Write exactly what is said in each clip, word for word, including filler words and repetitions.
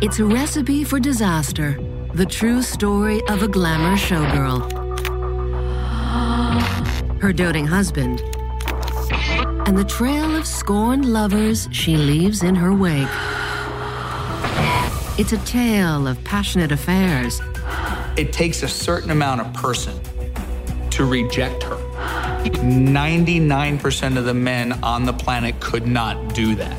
It's a recipe for disaster. The true story of a glamour showgirl, her doting husband, and the trail of scorned lovers she leaves in her wake. It's a tale of passionate affairs. It takes a certain amount of person to reject her. ninety-nine percent of the men on the planet could not do that.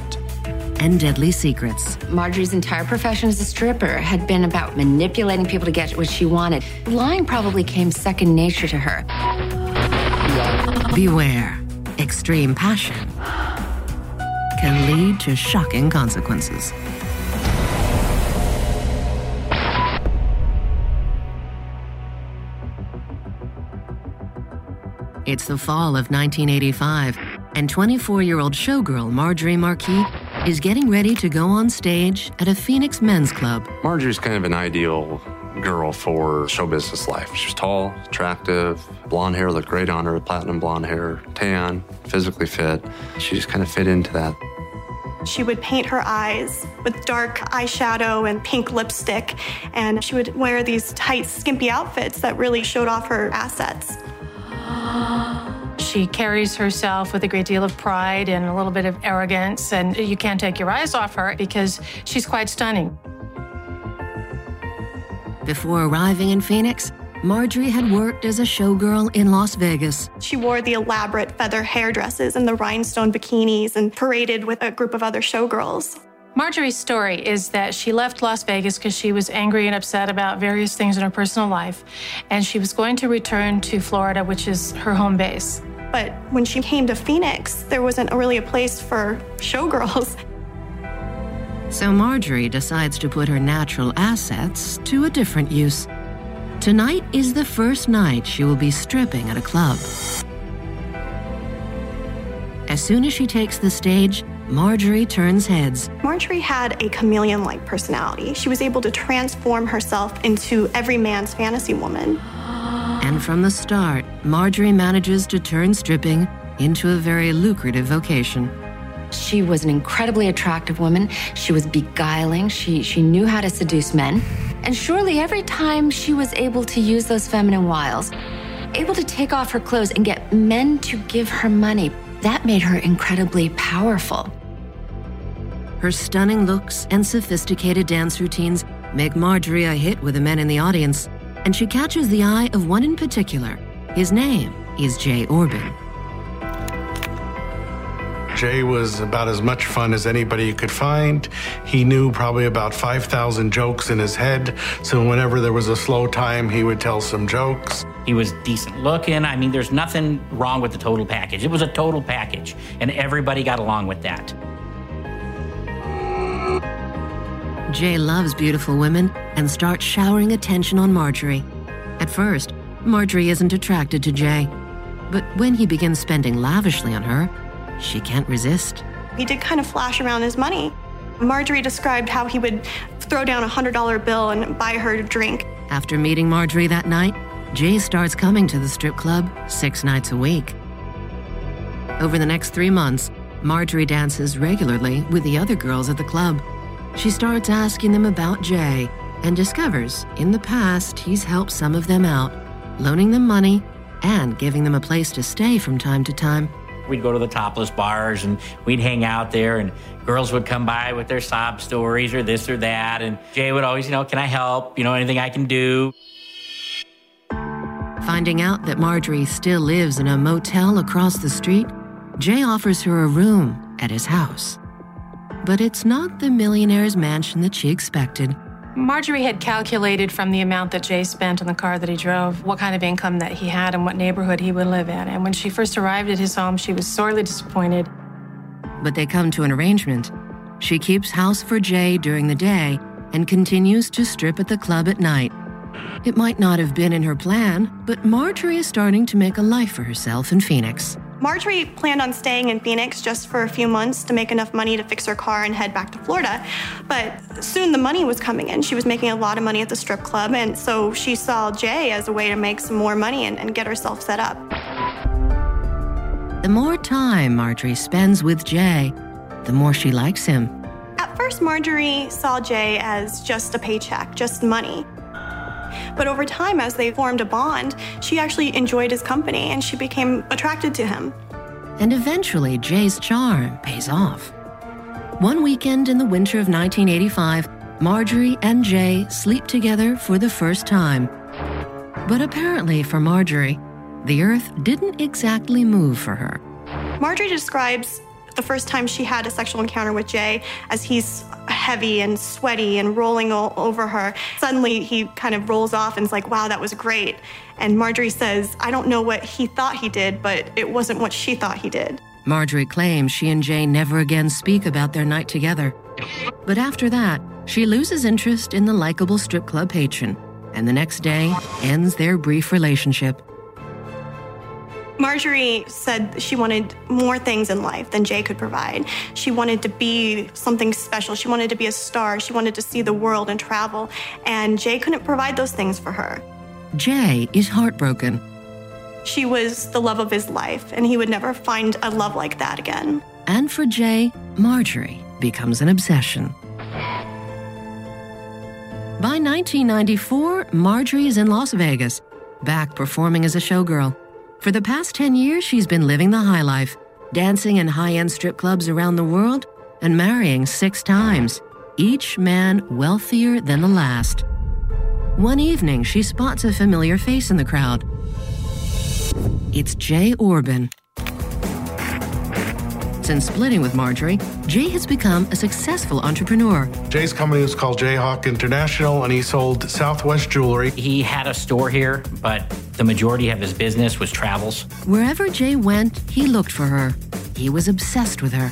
And deadly secrets. Marjorie's entire profession as a stripper had been about manipulating people to get what she wanted. Lying probably came second nature to her. Beware. Extreme passion can lead to shocking consequences. It's the fall of nineteen eighty-five, and twenty-four-year-old showgirl Marjorie Marquis is getting ready to go on stage at a Phoenix men's club. Marjorie's kind of an ideal girl for show business life. She's tall, attractive, blonde hair looked great on her, platinum blonde hair, tan, physically fit. She just kind of fit into that. She would paint her eyes with dark eyeshadow and pink lipstick, and she would wear these tight, skimpy outfits that really showed off her assets. She carries herself with a great deal of pride and a little bit of arrogance, and you can't take your eyes off her because she's quite stunning. Before arriving in Phoenix, Marjorie had worked as a showgirl in Las Vegas. She wore the elaborate feather hair dresses and the rhinestone bikinis and paraded with a group of other showgirls. Marjorie's story is that she left Las Vegas because she was angry and upset about various things in her personal life, and she was going to return to Florida, which is her home base. But when she came to Phoenix, there wasn't really a place for showgirls. So Marjorie decides to put her natural assets to a different use. Tonight is the first night she will be stripping at a club. As soon as she takes the stage, Marjorie turns heads. Marjorie had a chameleon-like personality. She was able to transform herself into every man's fantasy woman. And from the start, Marjorie manages to turn stripping into a very lucrative vocation. She was an incredibly attractive woman. She was beguiling. She, she knew how to seduce men. And surely every time she was able to use those feminine wiles, able to take off her clothes and get men to give her money, that made her incredibly powerful. Her stunning looks and sophisticated dance routines make Marjorie a hit with the men in the audience, and she catches the eye of one in particular. His name is Jay Orbin. Jay was about as much fun as anybody you could find. He knew probably about five thousand jokes in his head, so whenever there was a slow time, he would tell some jokes. He was decent looking. I mean, there's nothing wrong with the total package. It was a total package, and everybody got along with that. Jay loves beautiful women and starts showering attention on Marjorie. At first, Marjorie isn't attracted to Jay, But when he begins spending lavishly on her, she can't resist. He did kind of flash around his money. Marjorie described how he would throw down a one hundred dollar bill and buy her a drink. After meeting Marjorie that night, Jay starts coming to the strip club six nights a week. Over the next three months, Marjorie dances regularly with the other girls at the club. She starts asking them about Jay and discovers in the past he's helped some of them out, loaning them money and giving them a place to stay from time to time. We'd go to the topless bars and we'd hang out there, and girls would come by with their sob stories or this or that, and Jay would always, you know, can I help? You know, anything I can do? Finding out that Marjorie still lives in a motel across the street, Jay offers her a room at his house. But it's not the millionaire's mansion that she expected. Marjorie had calculated from the amount that Jay spent on the car that he drove what kind of income that he had and what neighborhood he would live in. And when she first arrived at his home, she was sorely disappointed. But they come to an arrangement. She keeps house for Jay during the day and continues to strip at the club at night. It might not have been in her plan, but Marjorie is starting to make a life for herself in Phoenix. Marjorie planned on staying in Phoenix just for a few months to make enough money to fix her car and head back to Florida. But soon the money was coming in. She was making a lot of money at the strip club, and so she saw Jay as a way to make some more money and, and get herself set up. The more time Marjorie spends with Jay, the more she likes him. At first, Marjorie saw Jay as just a paycheck, just money. But over time, as they formed a bond, she actually enjoyed his company and she became attracted to him. And eventually, Jay's charm pays off. One weekend in the winter of nineteen eighty-five, Marjorie and Jay sleep together for the first time. But apparently for Marjorie, the earth didn't exactly move for her. Marjorie describes the first time she had a sexual encounter with Jay as he's heavy and sweaty and rolling all over her. Suddenly he kind of rolls off and is like, wow, that was great. And Marjorie says, I don't know what he thought he did, but it wasn't what she thought he did. Marjorie claims she and Jay never again speak about their night together. But after that, she loses interest in the likable strip club patron, and the next day ends their brief relationship. Marjorie said she wanted more things in life than Jay could provide. She wanted to be something special. She wanted to be a star. She wanted to see the world and travel. And Jay couldn't provide those things for her. Jay is heartbroken. She was the love of his life, and he would never find a love like that again. And for Jay, Marjorie becomes an obsession. By nineteen ninety-four, Marjorie is in Las Vegas, back performing as a showgirl. For the past ten years, she's been living the high life, dancing in high-end strip clubs around the world and marrying six times, each man wealthier than the last. One evening, she spots a familiar face in the crowd. It's Jay Orbin. Since splitting with Marjorie, Jay has become a successful entrepreneur. Jay's company is called Jayhawk International, and he sold Southwest Jewelry. He had a store here, but the majority of his business was travels. Wherever Jay went, he looked for her. He was obsessed with her.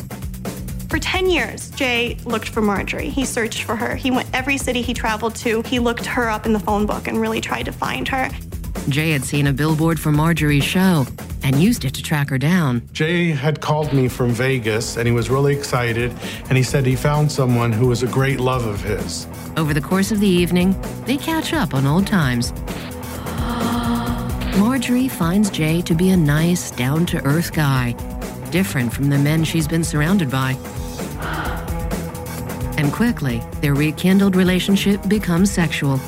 For ten years, Jay looked for Marjorie. He searched for her. He went every city he traveled to. He looked her up in the phone book and really tried to find her. Jay had seen a billboard for Marjorie's show and used it to track her down. Jay had called me from Vegas, and he was really excited, and he said he found someone who was a great love of his. Over the course of the evening, they catch up on old times. Marjorie finds Jay to be a nice, down-to-earth guy, different from the men she's been surrounded by. And quickly, their rekindled relationship becomes sexual.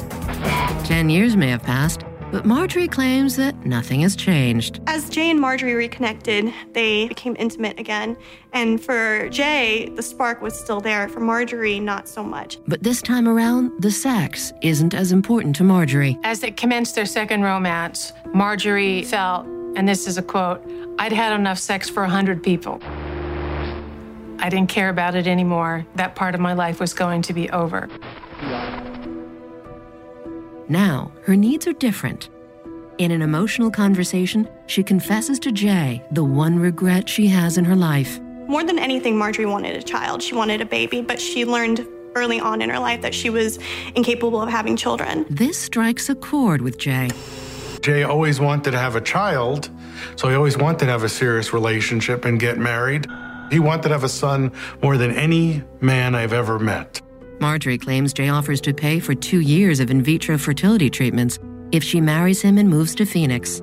Ten years may have passed, but Marjorie claims that nothing has changed. As Jay and Marjorie reconnected, they became intimate again. And for Jay, the spark was still there. For Marjorie, not so much. But this time around, the sex isn't as important to Marjorie. As they commenced their second romance, Marjorie felt, and this is a quote, I'd had enough sex for one hundred people. I didn't care about it anymore. That part of my life was going to be over. Now, her needs are different. In an emotional conversation, she confesses to Jay the one regret she has in her life. More than anything, Marjorie wanted a child. She wanted a baby, but she learned early on in her life that she was incapable of having children. This strikes a chord with Jay. Jay always wanted to have a child, so he always wanted to have a serious relationship and get married. He wanted to have a son more than any man I've ever met. Marjorie claims Jay offers to pay for two years of in vitro fertility treatments if she marries him and moves to Phoenix.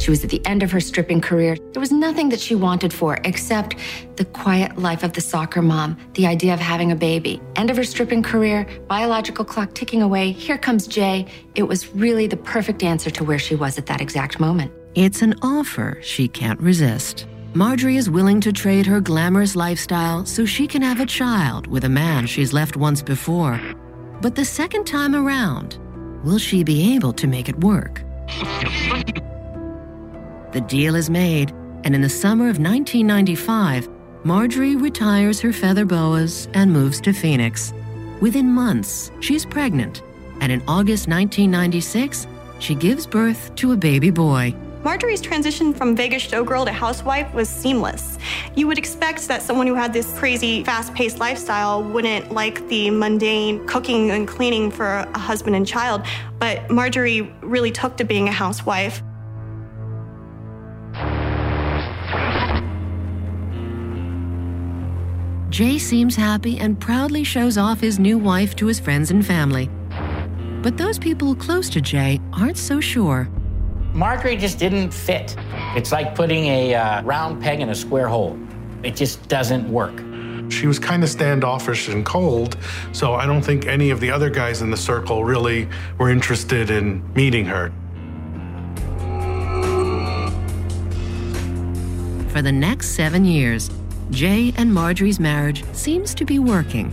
She was at the end of her stripping career. There was nothing that she wanted for except the quiet life of the soccer mom, the idea of having a baby. End of her stripping career, biological clock ticking away. Here comes Jay. It was really the perfect answer to where she was at that exact moment. It's an offer she can't resist. Marjorie is willing to trade her glamorous lifestyle so she can have a child with a man she's left once before. But the second time around, will she be able to make it work? The deal is made, and in the summer of nineteen ninety-five, Marjorie retires her feather boas and moves to Phoenix. Within months, she's pregnant, and in August nineteen ninety-six, she gives birth to a baby boy. Marjorie's transition from Vegas showgirl to housewife was seamless. You would expect that someone who had this crazy, fast-paced lifestyle wouldn't like the mundane cooking and cleaning for a husband and child, but Marjorie really took to being a housewife. Jay seems happy and proudly shows off his new wife to his friends and family. But those people close to Jay aren't so sure. Marjorie just didn't fit. It's like putting a uh, round peg in a square hole. It just doesn't work. She was kind of standoffish and cold, so I don't think any of the other guys in the circle really were interested in meeting her. For the next seven years, Jay and Marjorie's marriage seems to be working.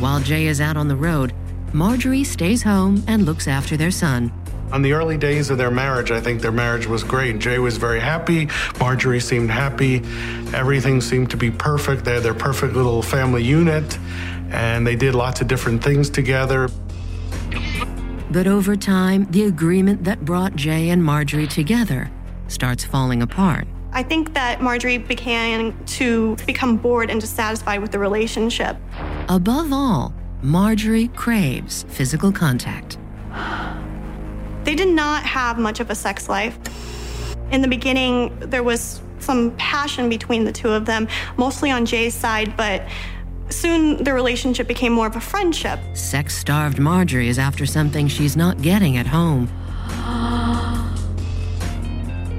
While Jay is out on the road, Marjorie stays home and looks after their son. On the early days of their marriage, I think their marriage was great. Jay was very happy. Marjorie seemed happy. Everything seemed to be perfect. They had their perfect little family unit, and they did lots of different things together. But over time, the agreement that brought Jay and Marjorie together starts falling apart. I think that Marjorie began to become bored and dissatisfied with the relationship. Above all, Marjorie craves physical contact. They did not have much of a sex life. In the beginning, there was some passion between the two of them, mostly on Jay's side, but soon the relationship became more of a friendship. Sex-starved Marjorie is after something she's not getting at home.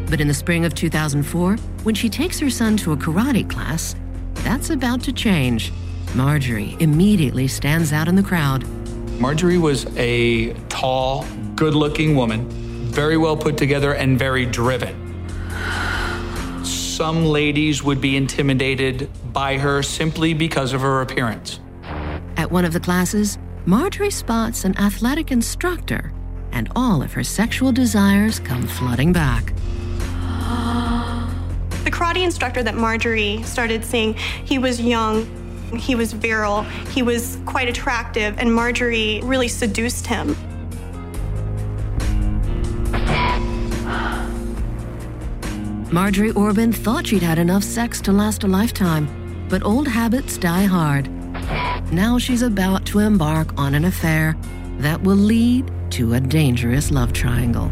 But in the spring of two thousand four, when she takes her son to a karate class, that's about to change. Marjorie immediately stands out in the crowd. Marjorie was a tall, good-looking woman, very well put together and very driven. Some ladies would be intimidated by her simply because of her appearance. At one of the classes, Marjorie spots an athletic instructor, and all of her sexual desires come flooding back. The karate instructor that Marjorie started seeing, he was young, he was virile, he was quite attractive, and Marjorie really seduced him. Marjorie Orbin thought she'd had enough sex to last a lifetime, but old habits die hard. Now she's about to embark on an affair that will lead to a dangerous love triangle.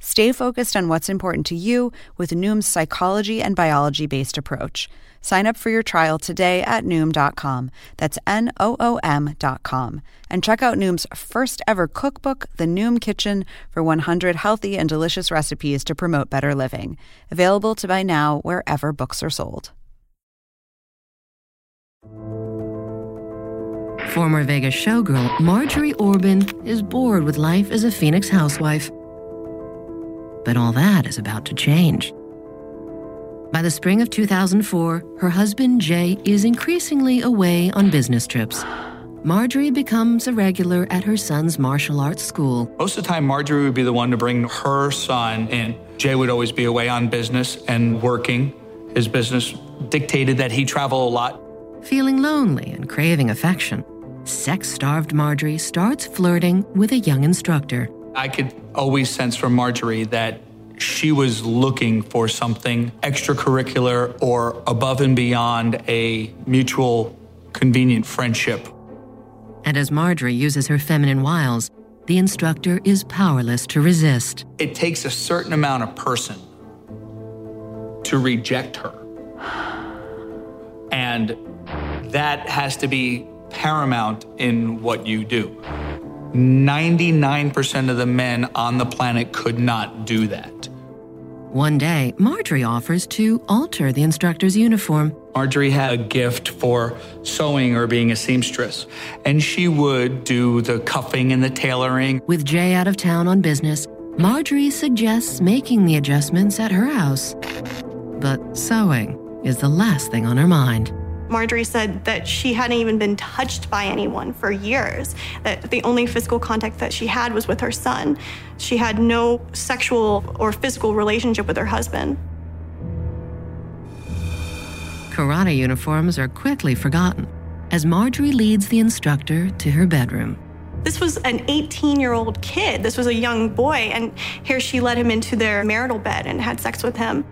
Stay focused on what's important to you with Noom's psychology and biology-based approach. Sign up for your trial today at Noom dot com. That's N O O M dot com. And check out Noom's first ever cookbook, The Noom Kitchen, for one hundred healthy and delicious recipes to promote better living. Available to buy now wherever books are sold. Former Vegas showgirl Marjorie Orbin is bored with life as a Phoenix housewife. But all that is about to change. By the spring of two thousand four, her husband Jay is increasingly away on business trips. Marjorie becomes a regular at her son's martial arts school. Most of the time, Marjorie would be the one to bring her son in. Jay would always be away on business and working. His business dictated that he travel a lot. Feeling lonely and craving affection, sex-starved Marjorie starts flirting with a young instructor. I could always sense from Marjorie that she was looking for something extracurricular or above and beyond a mutual, convenient friendship. And as Marjorie uses her feminine wiles, the instructor is powerless to resist. It takes a certain amount of person to reject her. And that has to be paramount in what you do. ninety-nine percent of the men on the planet could not do that. One day, Marjorie offers to alter the instructor's uniform. Marjorie had a gift for sewing or being a seamstress, and she would do the cuffing and the tailoring. With Jay out of town on business, Marjorie suggests making the adjustments at her house. But sewing is the last thing on her mind. Marjorie said that she hadn't even been touched by anyone for years, that the only physical contact that she had was with her son. She had no sexual or physical relationship with her husband. Karate uniforms are quickly forgotten as Marjorie leads the instructor to her bedroom. This was an eighteen-year-old kid. This was a young boy, and here she led him into their marital bed and had sex with him.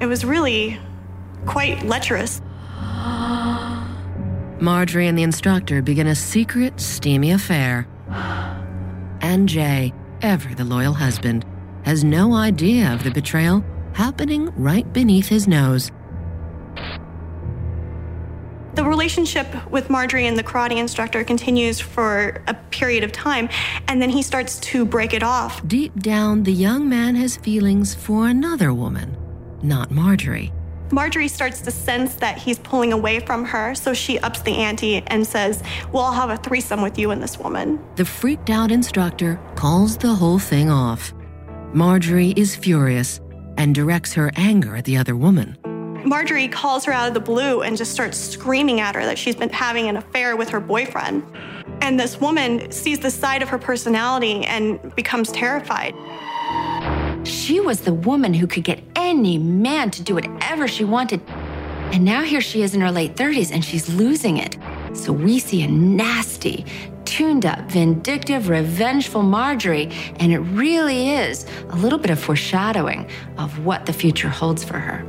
It was really quite lecherous. Marjorie and the instructor begin a secret, steamy affair. And Jay, ever the loyal husband, has no idea of the betrayal happening right beneath his nose. The relationship with Marjorie and the karate instructor continues for a period of time, and then he starts to break it off. Deep down, the young man has feelings for another woman, not Marjorie. Marjorie starts to sense that he's pulling away from her, so she ups the ante and says, well, I'll have a threesome with you and this woman. The freaked out instructor calls the whole thing off. Marjorie is furious and directs her anger at the other woman. Marjorie calls her out of the blue and just starts screaming at her that she's been having an affair with her boyfriend. And this woman sees the side of her personality and becomes terrified. She was the woman who could get any man to do whatever she wanted. And now here she is in her late thirties and she's losing it. So we see a nasty, tuned-up, vindictive, revengeful Marjorie, and it really is a little bit of foreshadowing of what the future holds for her.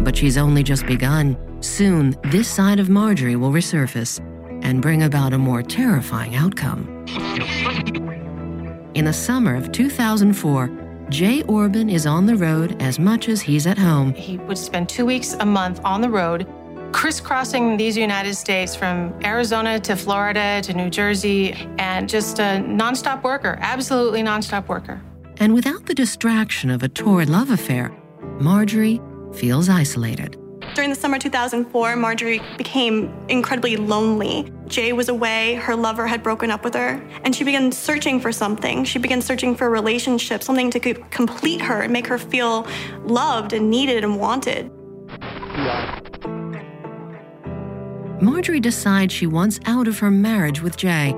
But she's only just begun. Soon, this side of Marjorie will resurface and bring about a more terrifying outcome. In the summer of two thousand four, Jay Orbin is on the road as much as he's at home. He would spend two weeks a month on the road, crisscrossing these United States from Arizona to Florida to New Jersey, and just a nonstop worker, absolutely nonstop worker. And without the distraction of a torrid love affair, Marjorie feels isolated. During the summer two thousand four, Marjorie became incredibly lonely. Jay was away, her lover had broken up with her, and she began searching for something. She began searching for a relationship, something to complete her and make her feel loved and needed and wanted. Marjorie decides she wants out of her marriage with Jay,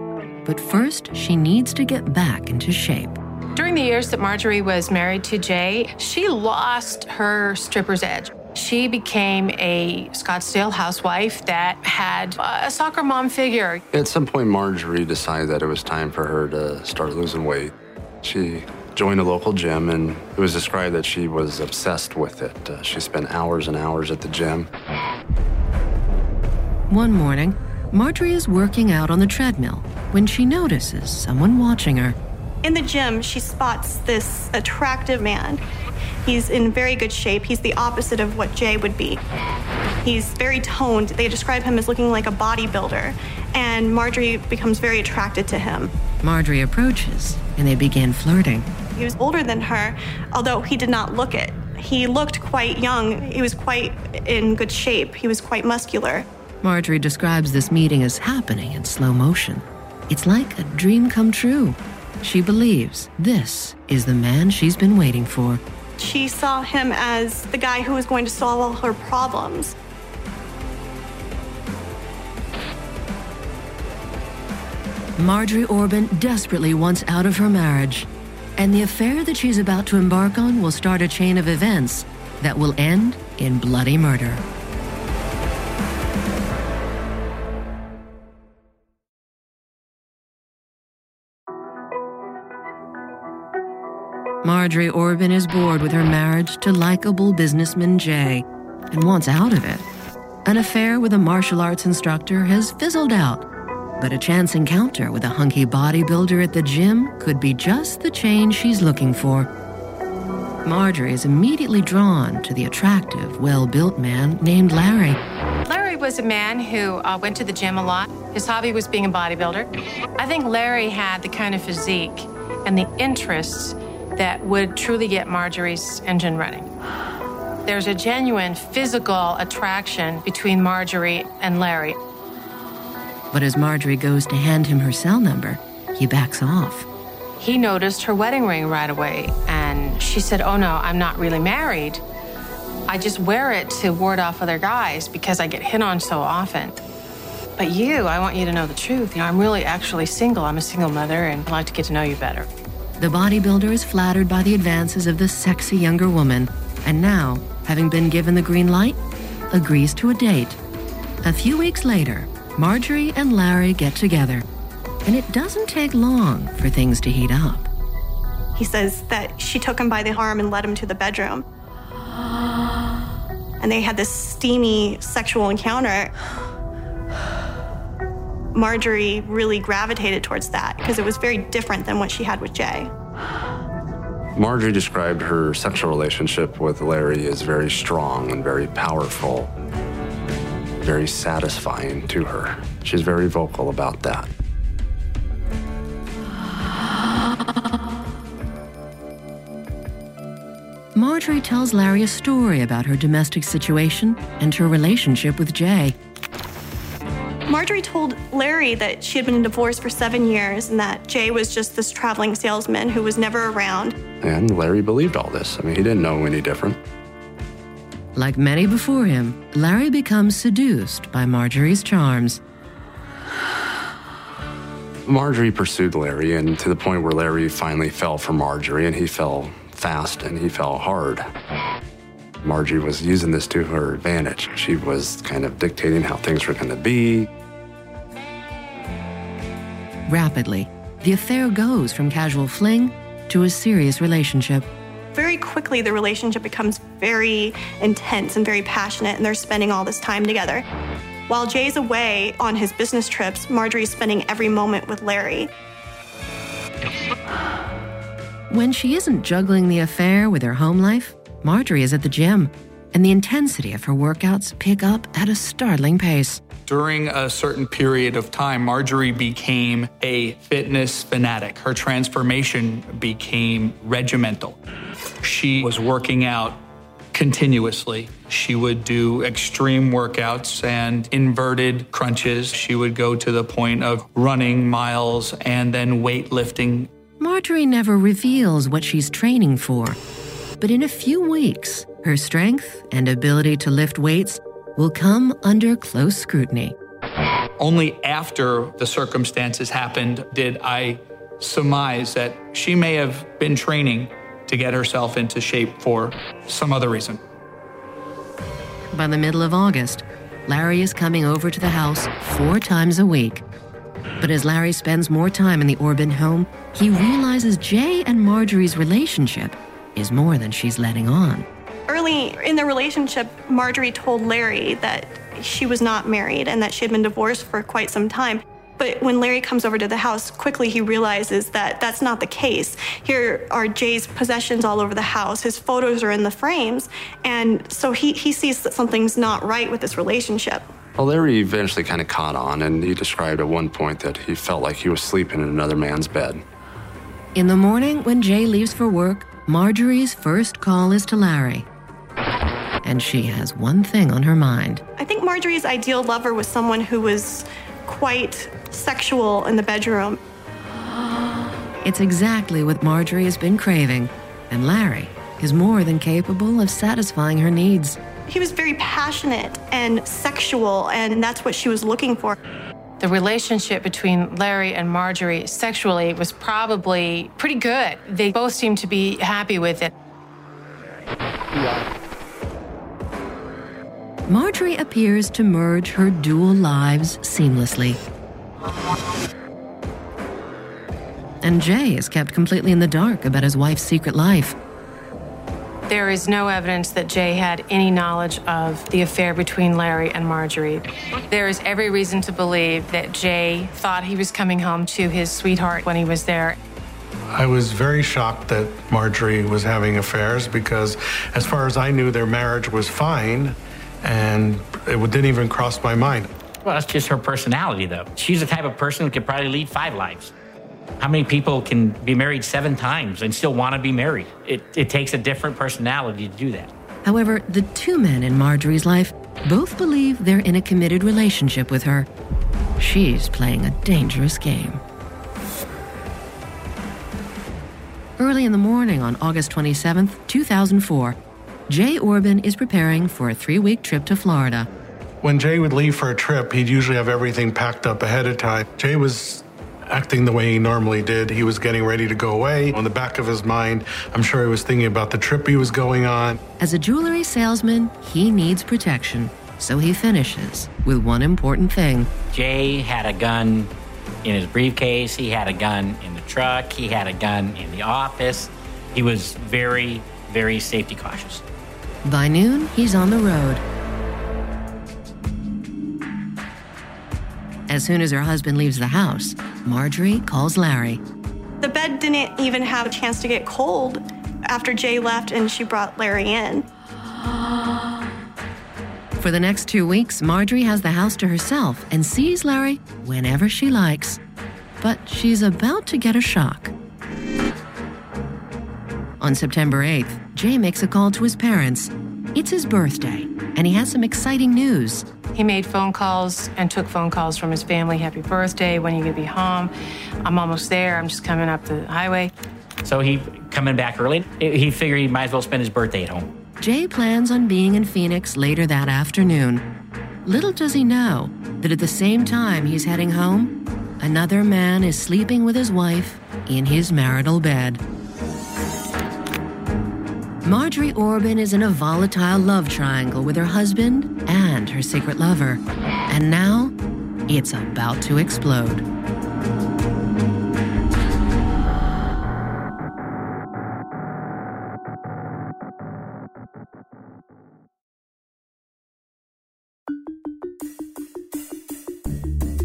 but first she needs to get back into shape. During the years that Marjorie was married to Jay, she lost her stripper's edge. She became a Scottsdale housewife that had a soccer mom figure. At some point, Marjorie decided that it was time for her to start losing weight. She joined a local gym, and it was described that she was obsessed with it. Uh, she spent hours and hours at the gym. One morning, Marjorie is working out on the treadmill when she notices someone watching her. In the gym, she spots this attractive man. He's in very good shape. He's the opposite of what Jay would be. He's very toned. They describe him as looking like a bodybuilder. And Marjorie becomes very attracted to him. Marjorie approaches, and they begin flirting. He was older than her, although he did not look it. He looked quite young. He was quite in good shape. He was quite muscular. Marjorie describes this meeting as happening in slow motion. It's like a dream come true. She believes this is the man she's been waiting for. She saw him as the guy who was going to solve all her problems. Marjorie Orbin desperately wants out of her marriage, and the affair that she's about to embark on will start a chain of events that will end in bloody murder. Marjorie Orbin is bored with her marriage to likable businessman Jay and wants out of it. An affair with a martial arts instructor has fizzled out, but a chance encounter with a hunky bodybuilder at the gym could be just the change she's looking for. Marjorie is immediately drawn to the attractive, well-built man named Larry. Larry was a man who uh, went to the gym a lot. His hobby was being a bodybuilder. I think Larry had the kind of physique and the interests that would truly get Marjorie's engine running. There's a genuine physical attraction between Marjorie and Larry. But as Marjorie goes to hand him her cell number, he backs off. He noticed her wedding ring right away, and she said, "Oh no, I'm not really married. I just wear it to ward off other guys because I get hit on so often. But you, I want you to know the truth. You know, I'm really actually single. I'm a single mother, and I'd like to get to know you better." The bodybuilder is flattered by the advances of this sexy younger woman, and now, having been given the green light, agrees to a date. A few weeks later, Marjorie and Larry get together, and it doesn't take long for things to heat up. He says that she took him by the arm and led him to the bedroom. And they had this steamy sexual encounter. Marjorie really gravitated towards that because it was very different than what she had with Jay. Marjorie described her sexual relationship with Larry as very strong and very powerful, very satisfying to her. She's very vocal about that. Marjorie tells Larry a story about her domestic situation and her relationship with Jay. Marjorie told Larry that she had been divorced for seven years and that Jay was just this traveling salesman who was never around. And Larry believed all this. I mean, he didn't know any different. Like many before him, Larry becomes seduced by Marjorie's charms. Marjorie pursued Larry, and to the point where Larry finally fell for Marjorie, and he fell fast and he fell hard. Marjorie was using this to her advantage. She was kind of dictating how things were going to be. rapidly. The affair goes from casual fling to a serious relationship. Very quickly, the relationship becomes very intense and very passionate, and they're spending all this time together. While Jay's away on his business trips, Marjorie's spending every moment with Larry. When she isn't juggling the affair with her home life, Marjorie is at the gym, and the intensity of her workouts pick up at a startling pace. During a certain period of time, Marjorie became a fitness fanatic. Her transformation became regimental. She was working out continuously. She would do extreme workouts and inverted crunches. She would go to the point of running miles and then weightlifting. Marjorie never reveals what she's training for, but in a few weeks, her strength and ability to lift weights will come under close scrutiny. Only after the circumstances happened did I surmise that she may have been training to get herself into shape for some other reason. By the middle of August, Larry is coming over to the house four times a week. But as Larry spends more time in the Orbin home, he realizes Jay and Marjorie's relationship is more than she's letting on. Early in their relationship, Marjorie told Larry that she was not married and that she had been divorced for quite some time. But when Larry comes over to the house, quickly he realizes that that's not the case. Here are Jay's possessions all over the house. His photos are in the frames. And so he, he sees that something's not right with this relationship. Well, Larry eventually kind of caught on, and he described at one point that he felt like he was sleeping in another man's bed. In the morning, when Jay leaves for work, Marjorie's first call is to Larry. And she has one thing on her mind. I think Marjorie's ideal lover was someone who was quite sexual in the bedroom. It's exactly what Marjorie has been craving, and Larry is more than capable of satisfying her needs. He was very passionate and sexual, and that's what she was looking for. The relationship between Larry and Marjorie sexually was probably pretty good. They both seemed to be happy with it. Yeah. Marjorie appears to merge her dual lives seamlessly. And Jay is kept completely in the dark about his wife's secret life. There is no evidence that Jay had any knowledge of the affair between Larry and Marjorie. There is every reason to believe that Jay thought he was coming home to his sweetheart when he was there. I was very shocked that Marjorie was having affairs because, as far as I knew, their marriage was fine, and it didn't even cross my mind. Well, that's just her personality, though. She's the type of person who could probably lead five lives. How many people can be married seven times and still want to be married? It, it takes a different personality to do that. However, the two men in Marjorie's life both believe they're in a committed relationship with her. She's playing a dangerous game. Early in the morning on August twenty-seventh, two thousand four, Jay Orbin is preparing for a three-week trip to Florida. When Jay would leave for a trip, he'd usually have everything packed up ahead of time. Jay was acting the way he normally did. He was getting ready to go away. On the back of his mind, I'm sure he was thinking about the trip he was going on. As a jewelry salesman, he needs protection, so he finishes with one important thing. Jay had a gun in his briefcase. He had a gun in the truck. He had a gun in the office. He was very, very safety cautious. By noon, he's on the road. As soon as her husband leaves the house, Marjorie calls Larry. The bed didn't even have a chance to get cold after Jay left and she brought Larry in. For the next two weeks, Marjorie has the house to herself and sees Larry whenever she likes. But she's about to get a shock. On September eighth, Jay makes a call to his parents. It's his birthday, and he has some exciting news. He made phone calls and took phone calls from his family. Happy birthday, when are you gonna be home? I'm almost there, I'm just coming up the highway. So he, coming back early, he figured he might as well spend his birthday at home. Jay plans on being in Phoenix later that afternoon. Little does he know that at the same time he's heading home, another man is sleeping with his wife in his marital bed. Marjorie Orbin is in a volatile love triangle with her husband and her secret lover. And now, it's about to explode.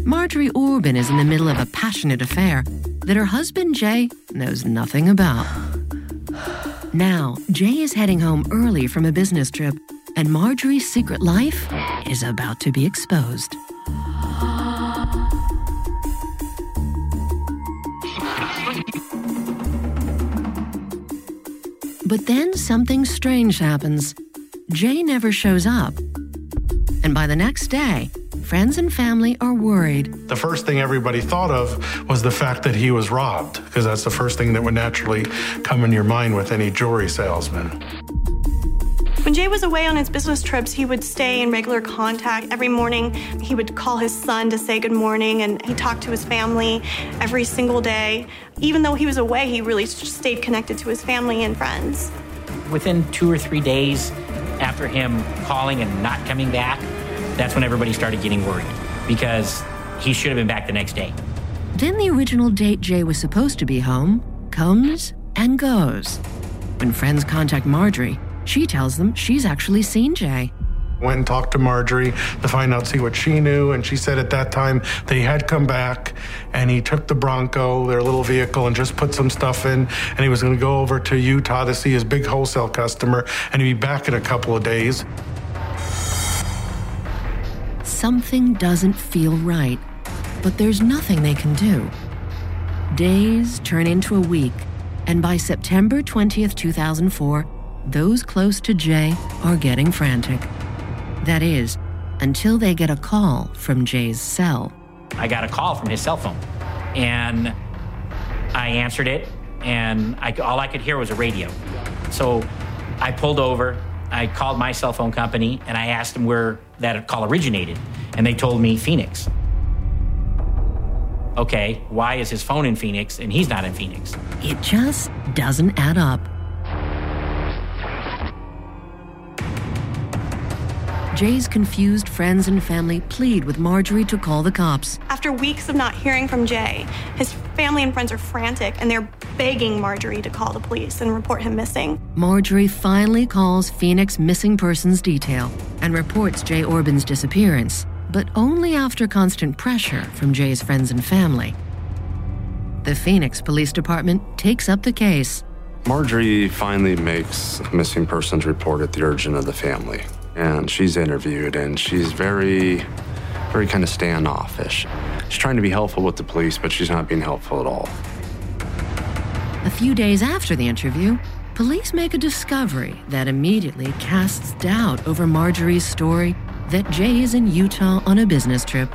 Marjorie Orbin is in the middle of a passionate affair that her husband, Jay, knows nothing about. Now, Jay is heading home early from a business trip, and Marjorie's secret life is about to be exposed. But then something strange happens. Jay never shows up. And by the next day, friends and family are worried. The first thing everybody thought of was the fact that he was robbed, because that's the first thing that would naturally come in your mind with any jewelry salesman. When Jay was away on his business trips, he would stay in regular contact. Every morning, he would call his son to say good morning, and he talked to his family every single day. Even though he was away, he really stayed connected to his family and friends. Within two or three days after him calling and not coming back, that's when everybody started getting worried, because he should have been back the next day. Then the original date Jay was supposed to be home comes and goes. When friends contact Marjorie, she tells them she's actually seen Jay. Went and talked to Marjorie to find out, see what she knew, and she said at that time they had come back, and he took the Bronco, their little vehicle, and just put some stuff in, and he was going to go over to Utah to see his big wholesale customer, and he'd be back in a couple of days. Something doesn't feel right, but there's nothing they can do. Days turn into a week, and by September twentieth, two thousand four, those close to Jay are getting frantic. That is, until they get a call from Jay's cell. I got a call from his cell phone, and I answered it, and I, all I could hear was a radio. So I pulled over. I called my cell phone company, and I asked them where that call originated, and they told me Phoenix. Okay, why is his phone in Phoenix and he's not in Phoenix? It just doesn't add up. Jay's confused friends and family plead with Marjorie to call the cops. After weeks of not hearing from Jay, his family and friends are frantic, and they're begging Marjorie to call the police and report him missing. Marjorie finally calls Phoenix Missing Persons Detail and reports Jay Orbin's disappearance, but only after constant pressure from Jay's friends and family. The Phoenix Police Department takes up the case. Marjorie finally makes a missing persons report at the urging of the family. And she's interviewed, and she's very, very kind of standoffish. She's trying to be helpful with the police, but she's not being helpful at all. A few days after the interview, police make a discovery that immediately casts doubt over Marjorie's story that Jay is in Utah on a business trip.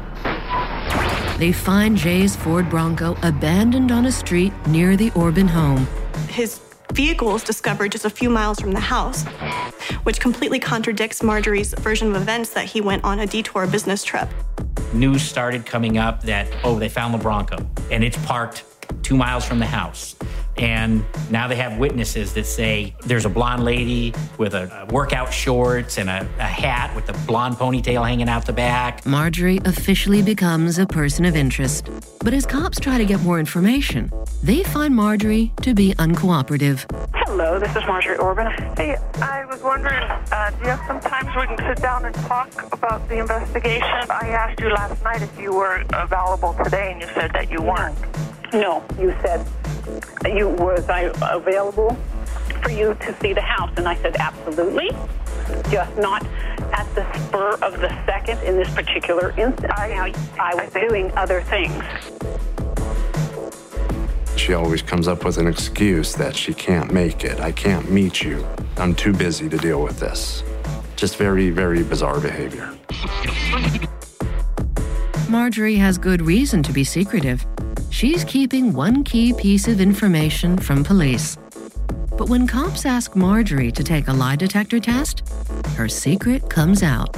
They find Jay's Ford Bronco abandoned on a street near the Orbin home. His vehicle was discovered just a few miles from the house, which completely contradicts Marjorie's version of events that he went on a detour business trip. News started coming up that, oh, they found the Bronco, and it's parked two miles from the house. And now they have witnesses that say there's a blonde lady with a, a workout shorts and a, a hat with a blonde ponytail hanging out the back. Marjorie officially becomes a person of interest. But as cops try to get more information, they find Marjorie to be uncooperative. Hello, this is Marjorie Orbin. Hey, I was wondering, uh, do you have some time so we can sit down and talk about the investigation? I asked you last night if you were available today, and you said that you weren't. No, you said... You, was I available for you to see the house? And I said, absolutely, just not at the spur of the second in this particular instance. I, I was I doing other things. She always comes up with an excuse that she can't make it. I can't meet you. I'm too busy to deal with this. Just very, very bizarre behavior. Marjorie has good reason to be secretive. She's keeping one key piece of information from police. But when cops ask Marjorie to take a lie detector test, her secret comes out.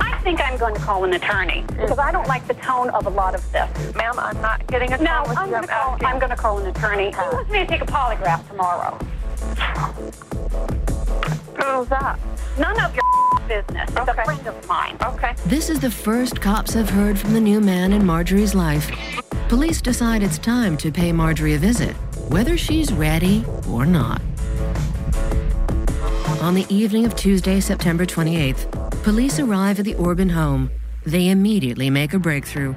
I think I'm going to call an attorney, because I don't like the tone of a lot of this. Ma'am, I'm not getting a no, tone. No, I'm, I'm going to call an attorney. Who wants me to take a polygraph tomorrow? Who's that? None of your business. It's okay. A friend of mine. Okay. This is the first cops have heard from the new man in Marjorie's life. Police decide it's time to pay Marjorie a visit, whether she's ready or not. On the evening of Tuesday, September twenty-eighth, police arrive at the Orbin home. They immediately make a breakthrough.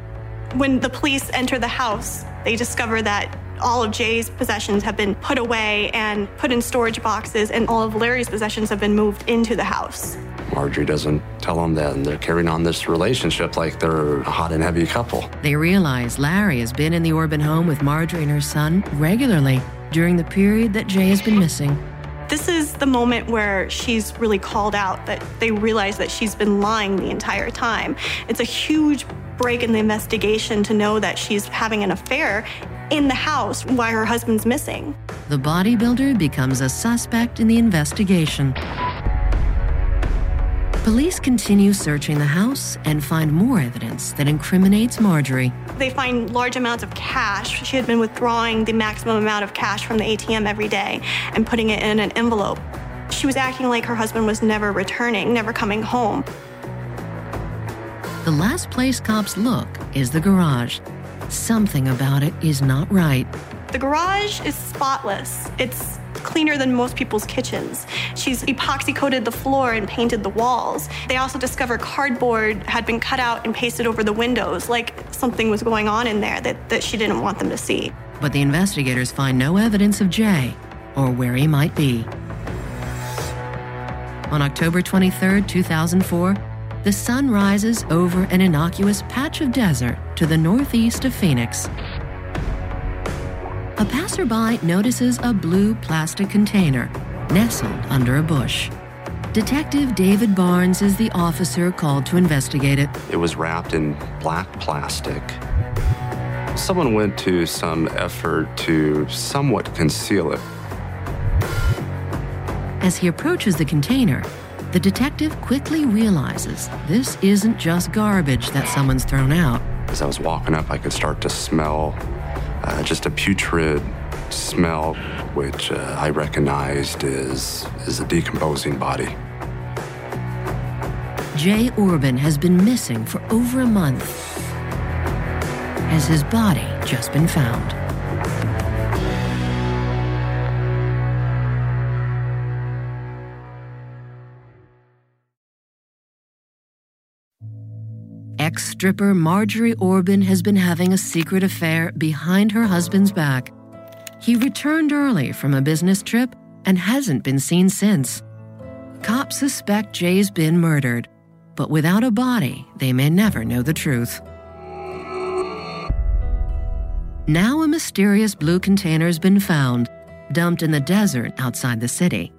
When the police enter the house, they discover that all of Jay's possessions have been put away and put in storage boxes, and all of Larry's possessions have been moved into the house. Marjorie doesn't tell them that, and they're carrying on this relationship like they're a hot and heavy couple. They realize Larry has been in the Orbin home with Marjorie and her son regularly during the period that Jay has been missing. This is the moment where she's really called out, that they realize that she's been lying the entire time. It's a huge break in the investigation to know that she's having an affair in the house while her husband's missing. The bodybuilder becomes a suspect in the investigation. Police continue searching the house and find more evidence that incriminates Marjorie. They find large amounts of cash. She had been withdrawing the maximum amount of cash from the A T M every day and putting it in an envelope. She was acting like her husband was never returning, never coming home. The last place cops look is the garage. Something about it is not right. The garage is spotless. It's cleaner than most people's kitchens. She's epoxy-coated the floor and painted the walls. They also discover cardboard had been cut out and pasted over the windows, like something was going on in there that, that she didn't want them to see. But the investigators find no evidence of Jay or where he might be. On October twenty-third, two thousand four, the sun rises over an innocuous patch of desert to the northeast of Phoenix. A passerby notices a blue plastic container nestled under a bush. Detective David Barnes is the officer called to investigate it. It was wrapped in black plastic. Someone went to some effort to somewhat conceal it. As he approaches the container, the detective quickly realizes this isn't just garbage that someone's thrown out. As I was walking up, I could start to smell Uh, just a putrid smell, which uh, I recognized as, as a decomposing body. Jay Orbin has been missing for over a month. Has his body just been found? Ex-stripper Marjorie Orbin has been having a secret affair behind her husband's back. He returned early from a business trip and hasn't been seen since. Cops suspect Jay's been murdered, but without a body, they may never know the truth. Now a mysterious blue container's been found, dumped in the desert outside the city.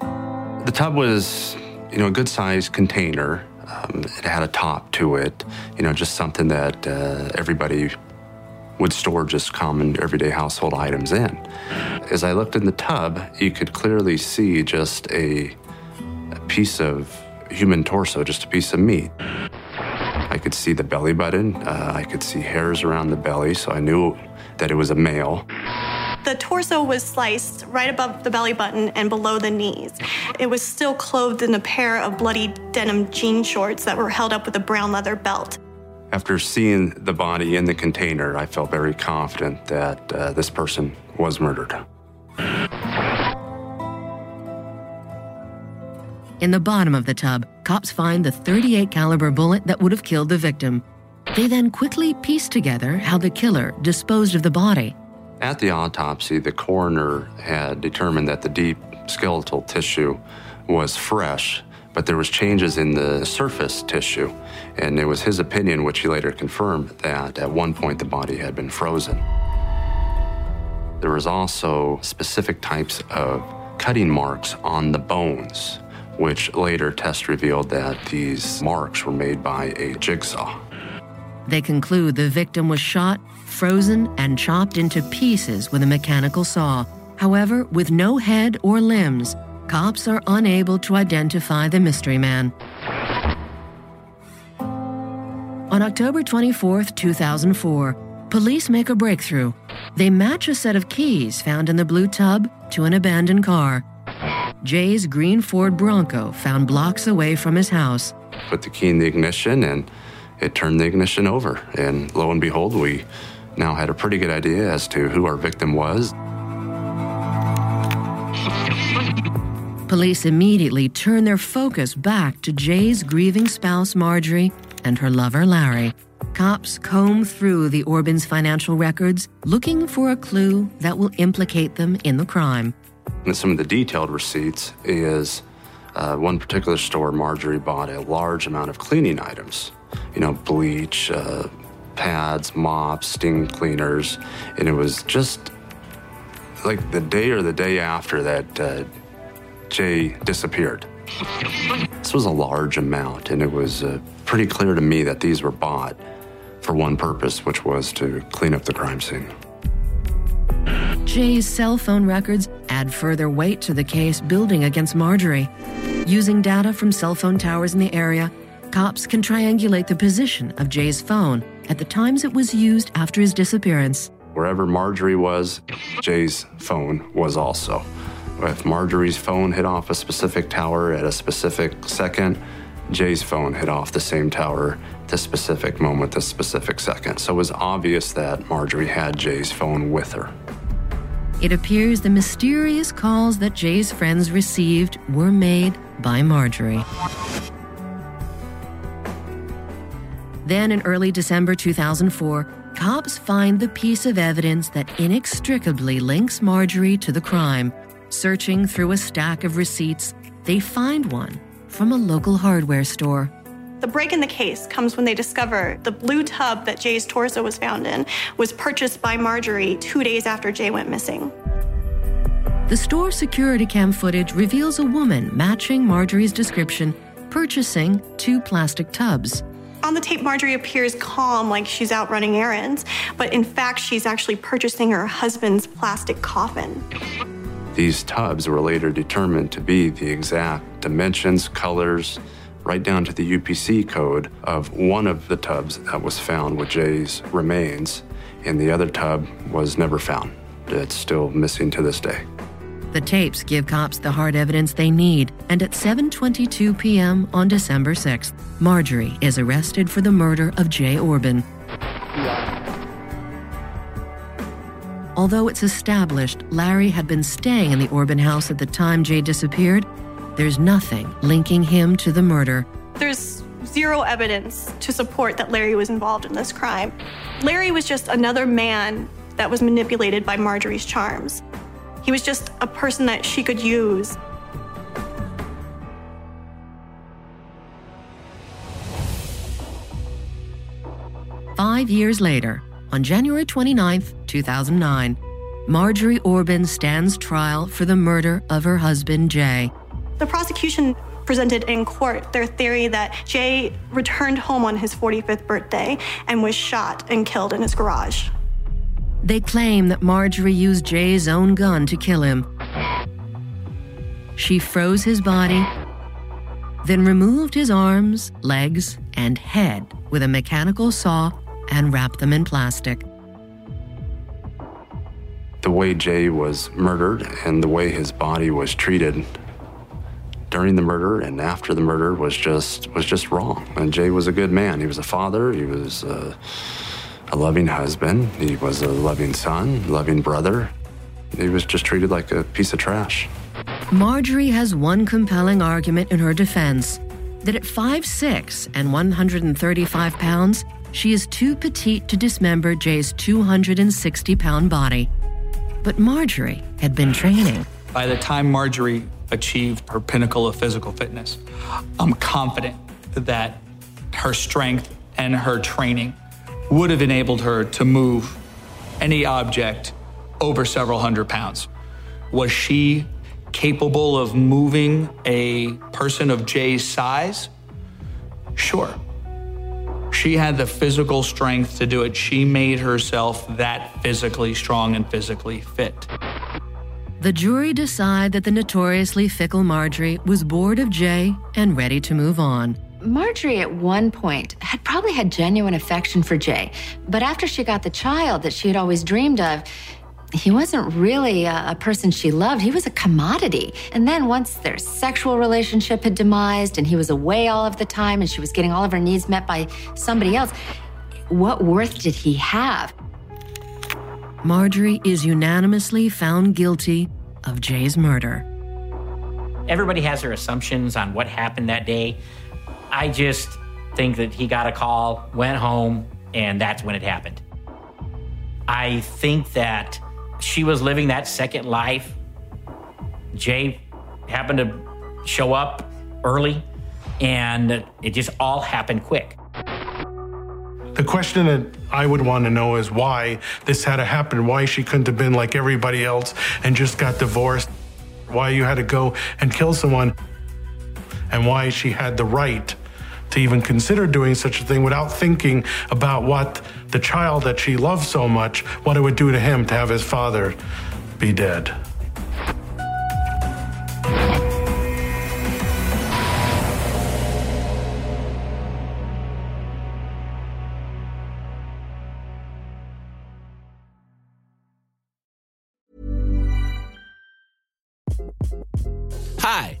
The tub was, you know, a good-sized container. Um, it had a top to it, you know, just something that uh, everybody would store just common everyday household items in. As I looked in the tub, you could clearly see just a, a piece of human torso, just a piece of meat. I could see the belly button. Uh, I could see hairs around the belly, so I knew that it was a male. The torso was sliced right above the belly button and below the knees. It was still clothed in a pair of bloody denim jean shorts that were held up with a brown leather belt. After seeing the body in the container, I felt very confident that uh, this person was murdered. In the bottom of the tub, cops find the thirty-eight caliber bullet that would have killed the victim. They then quickly piece together how the killer disposed of the body. At the autopsy, the coroner had determined that the deep skeletal tissue was fresh, but there was changes in the surface tissue, and it was his opinion, which he later confirmed, that at one point the body had been frozen. There was also specific types of cutting marks on the bones, which later tests revealed that these marks were made by a jigsaw. They conclude the victim was shot, frozen, and chopped into pieces with a mechanical saw. However, with no head or limbs, cops are unable to identify the mystery man. On October twenty-fourth, two thousand four, police make a breakthrough. They match a set of keys found in the blue tub to an abandoned car. Jay's green Ford Bronco found blocks away from his house. Put the key in the ignition and it turned the ignition over, and lo and behold, we now had a pretty good idea as to who our victim was. Police immediately turn their focus back to Jay's grieving spouse, Marjorie, and her lover, Larry. Cops comb through the Orbins' financial records, looking for a clue that will implicate them in the crime. And some of the detailed receipts is uh, one particular store, Marjorie bought a large amount of cleaning items, you know, bleach, uh, pads, mops, steam cleaners, and it was just like the day or the day after that uh, Jay disappeared. This was a large amount, and it was uh, pretty clear to me that these were bought for one purpose, which was to clean up the crime scene. Jay's cell phone records add further weight to the case building against Marjorie. Using data from cell phone towers in the area, cops can triangulate the position of Jay's phone at the times it was used after his disappearance. Wherever Marjorie was, Jay's phone was also. If Marjorie's phone hit off a specific tower at a specific second, Jay's phone hit off the same tower this specific moment, this specific second. So it was obvious that Marjorie had Jay's phone with her. It appears the mysterious calls that Jay's friends received were made by Marjorie. Then in early December two thousand four, cops find the piece of evidence that inextricably links Marjorie to the crime. Searching through a stack of receipts, they find one from a local hardware store. The break in the case comes when they discover the blue tub that Jay's torso was found in was purchased by Marjorie two days after Jay went missing. The store security cam footage reveals a woman matching Marjorie's description, purchasing two plastic tubs. On the tape, Marjorie appears calm, like she's out running errands, but in fact, she's actually purchasing her husband's plastic coffin. These tubs were later determined to be the exact dimensions, colors, right down to the U P C code of one of the tubs that was found with Jay's remains, and the other tub was never found. It's still missing to this day. The tapes give cops the hard evidence they need, and at seven twenty-two p.m. on December sixth, Marjorie is arrested for the murder of Jay Orbin. Although it's established Larry had been staying in the Orbin house at the time Jay disappeared, there's nothing linking him to the murder. There's zero evidence to support that Larry was involved in this crime. Larry was just another man that was manipulated by Marjorie's charms. He was just a person that she could use. Five years later, on January twenty-ninth, two thousand nine, Marjorie Orbin stands trial for the murder of her husband, Jay. The prosecution presented in court their theory that Jay returned home on his forty-fifth birthday and was shot and killed in his garage. They claim that Marjorie used Jay's own gun to kill him. She froze his body, then removed his arms, legs, and head with a mechanical saw and wrap them in plastic. The way Jay was murdered and the way his body was treated during the murder and after the murder was just was just wrong. And Jay was a good man. He was a father. He was a, a loving husband. He was a loving son, loving brother. He was just treated like a piece of trash. Marjorie has one compelling argument in her defense, that at five foot six and one hundred thirty-five pounds, she is too petite to dismember Jay's two hundred sixty pound body. But Marjorie had been training. By the time Marjorie achieved her pinnacle of physical fitness, I'm confident that her strength and her training would have enabled her to move any object over several hundred pounds. Was she capable of moving a person of Jay's size? Sure. She had the physical strength to do it. She made herself that physically strong and physically fit. The jury decide that the notoriously fickle Marjorie was bored of Jay and ready to move on. Marjorie at one point had probably had genuine affection for Jay, but after she got the child that she had always dreamed of, he wasn't really a, a person she loved. He was a commodity. And then once their sexual relationship had demised and he was away all of the time and she was getting all of her needs met by somebody else, what worth did he have? Marjorie is unanimously found guilty of Jay's murder. Everybody has their assumptions on what happened that day. I just think that he got a call, went home, and that's when it happened. I think that she was living that second life. Jay happened to show up early, and it just all happened quick. The question that I would want to know is why this had to happen, why she couldn't have been like everybody else and just got divorced, why you had to go and kill someone, and why she had the right to even consider doing such a thing without thinking about what the child that she loved so much, what it would do to him to have his father be dead. Hi,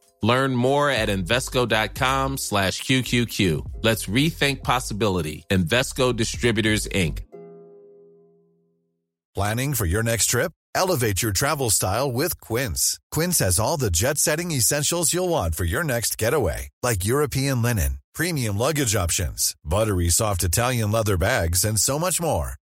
Learn more at Invesco.com slash QQQ. Let's rethink possibility. Invesco Distributors, Incorporated. Planning for your next trip? Elevate your travel style with Quince. Quince has all the jet-setting essentials you'll want for your next getaway, like European linen, premium luggage options, buttery soft Italian leather bags, and so much more.